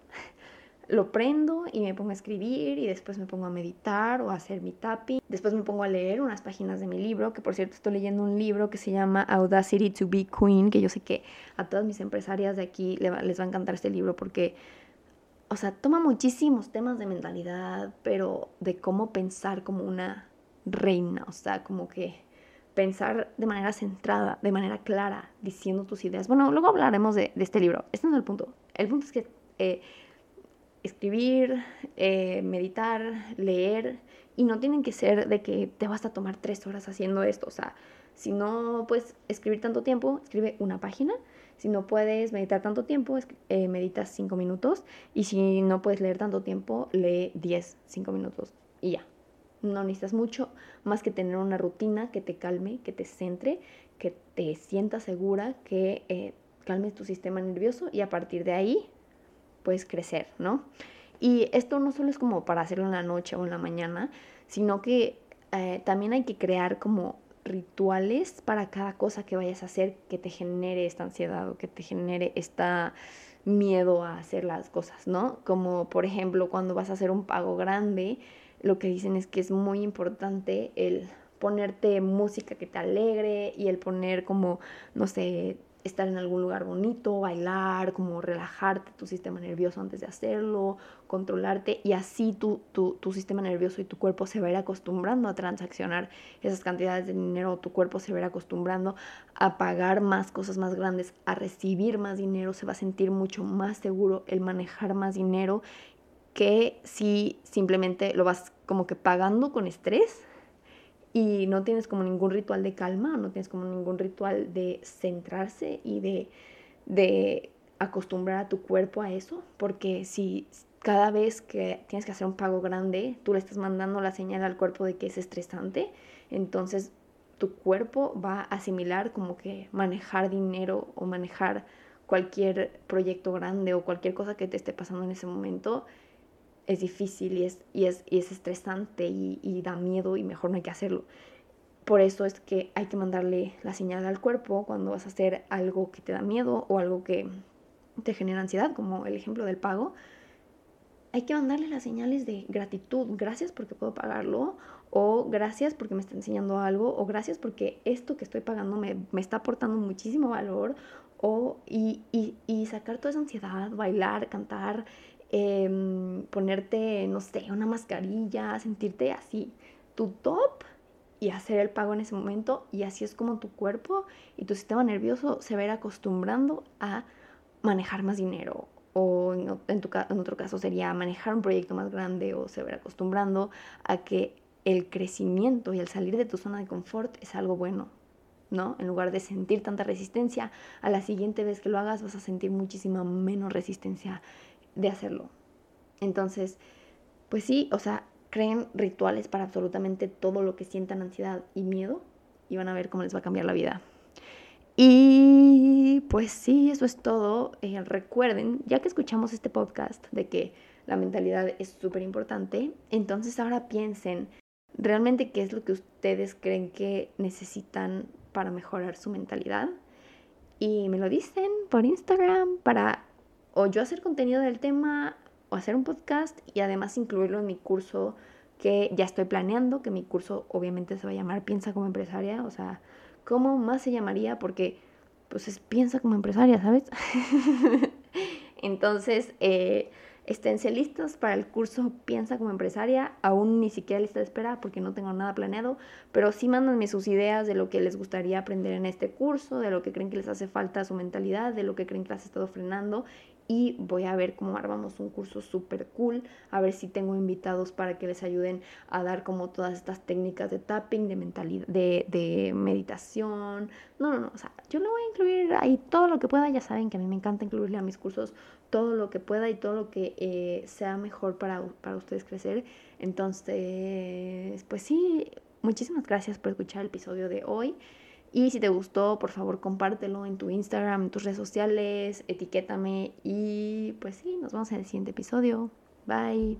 Lo prendo y me pongo a escribir, y después me pongo a meditar o a hacer mi tapping. Después me pongo a leer unas páginas de mi libro, que por cierto estoy leyendo un libro que se llama Audacity to be Queen, que yo sé que a todas mis empresarias de aquí les va a encantar este libro porque, o sea, toma muchísimos temas de mentalidad, pero de cómo pensar como una reina, o sea, como que pensar de manera centrada, de manera clara, diciendo tus ideas. Bueno, luego hablaremos de, de este libro. Este no es el punto. El punto es que... Eh, escribir, eh, meditar, leer, y no tienen que ser de que te vas a tomar tres horas haciendo esto. O sea, si no puedes escribir tanto tiempo, escribe una página. Si no puedes meditar tanto tiempo, eh, medita cinco minutos. Y si no puedes leer tanto tiempo, lee diez, cinco minutos y ya. No necesitas mucho más que tener una rutina que te calme, que te centre, que te sientas segura, que eh, calmes tu sistema nervioso y a partir de ahí puedes crecer, ¿no? Y esto no solo es como para hacerlo en la noche o en la mañana, sino que eh, también hay que crear como rituales para cada cosa que vayas a hacer que te genere esta ansiedad o que te genere esta miedo a hacer las cosas, ¿no? Como, por ejemplo, cuando vas a hacer un pago grande, lo que dicen es que es muy importante el ponerte música que te alegre y el poner como, no sé, estar en algún lugar bonito, bailar, como relajarte tu sistema nervioso antes de hacerlo, controlarte, y así tu, tu, tu sistema nervioso y tu cuerpo se va a ir acostumbrando a transaccionar esas cantidades de dinero, tu cuerpo se va a ir acostumbrando a pagar más cosas más grandes, a recibir más dinero, se va a sentir mucho más seguro el manejar más dinero que si simplemente lo vas como que pagando con estrés. Y no tienes como ningún ritual de calma, no tienes como ningún ritual de centrarse y de, de acostumbrar a tu cuerpo a eso. Porque si cada vez que tienes que hacer un pago grande, tú le estás mandando la señal al cuerpo de que es estresante, entonces tu cuerpo va a asimilar como que manejar dinero o manejar cualquier proyecto grande o cualquier cosa que te esté pasando en ese momento es difícil y es, y es, y es estresante y, y da miedo y mejor no hay que hacerlo. Por eso es que hay que mandarle la señal al cuerpo cuando vas a hacer algo que te da miedo o algo que te genera ansiedad, como el ejemplo del pago. Hay que mandarle las señales de gratitud, gracias porque puedo pagarlo, o gracias porque me está enseñando algo, o gracias porque esto que estoy pagando me, me está aportando muchísimo valor, o, y, y, y sacar toda esa ansiedad, bailar, cantar, Eh, ponerte, no sé, una mascarilla, sentirte así, tu top, y hacer el pago en ese momento. Y así es como tu cuerpo y tu sistema nervioso se va a ir acostumbrando a manejar más dinero, o en, en, tu, en otro caso sería manejar un proyecto más grande, o se va a ir acostumbrando a que el crecimiento y el salir de tu zona de confort es algo bueno, ¿no? En lugar de sentir tanta resistencia, a la siguiente vez que lo hagas vas a sentir muchísima menos resistencia de hacerlo. Entonces, pues sí, o sea, creen rituales para absolutamente todo lo que sientan ansiedad y miedo y van a ver cómo les va a cambiar la vida. Y pues sí, eso es todo. Eh, recuerden, ya que escuchamos este podcast de que la mentalidad es súper importante, entonces ahora piensen realmente qué es lo que ustedes creen que necesitan para mejorar su mentalidad y me lo dicen por Instagram para o yo hacer contenido del tema, o hacer un podcast, y además incluirlo en mi curso que ya estoy planeando, que mi curso obviamente se va a llamar Piensa como Empresaria, o sea, ¿cómo más se llamaría? Porque, pues, es Piensa como Empresaria, ¿sabes? Entonces, eh, esténse listos para el curso Piensa como Empresaria, aún ni siquiera lista de espera porque no tengo nada planeado, pero sí mándenme sus ideas de lo que les gustaría aprender en este curso, de lo que creen que les hace falta a su mentalidad, de lo que creen que las ha estado frenando, y voy a ver cómo armamos un curso súper cool, a ver si tengo invitados para que les ayuden a dar como todas estas técnicas de tapping, de mentalidad, de, de meditación. No, no, no, o sea, yo lo voy a incluir ahí todo lo que pueda. Ya saben que a mí me encanta incluirle a mis cursos todo lo que pueda y todo lo que eh, sea mejor para, para ustedes crecer. Entonces, pues sí, muchísimas gracias por escuchar el episodio de hoy. Y si te gustó, por favor, compártelo en tu Instagram, en tus redes sociales, etiquétame y pues sí, nos vemos en el siguiente episodio. Bye.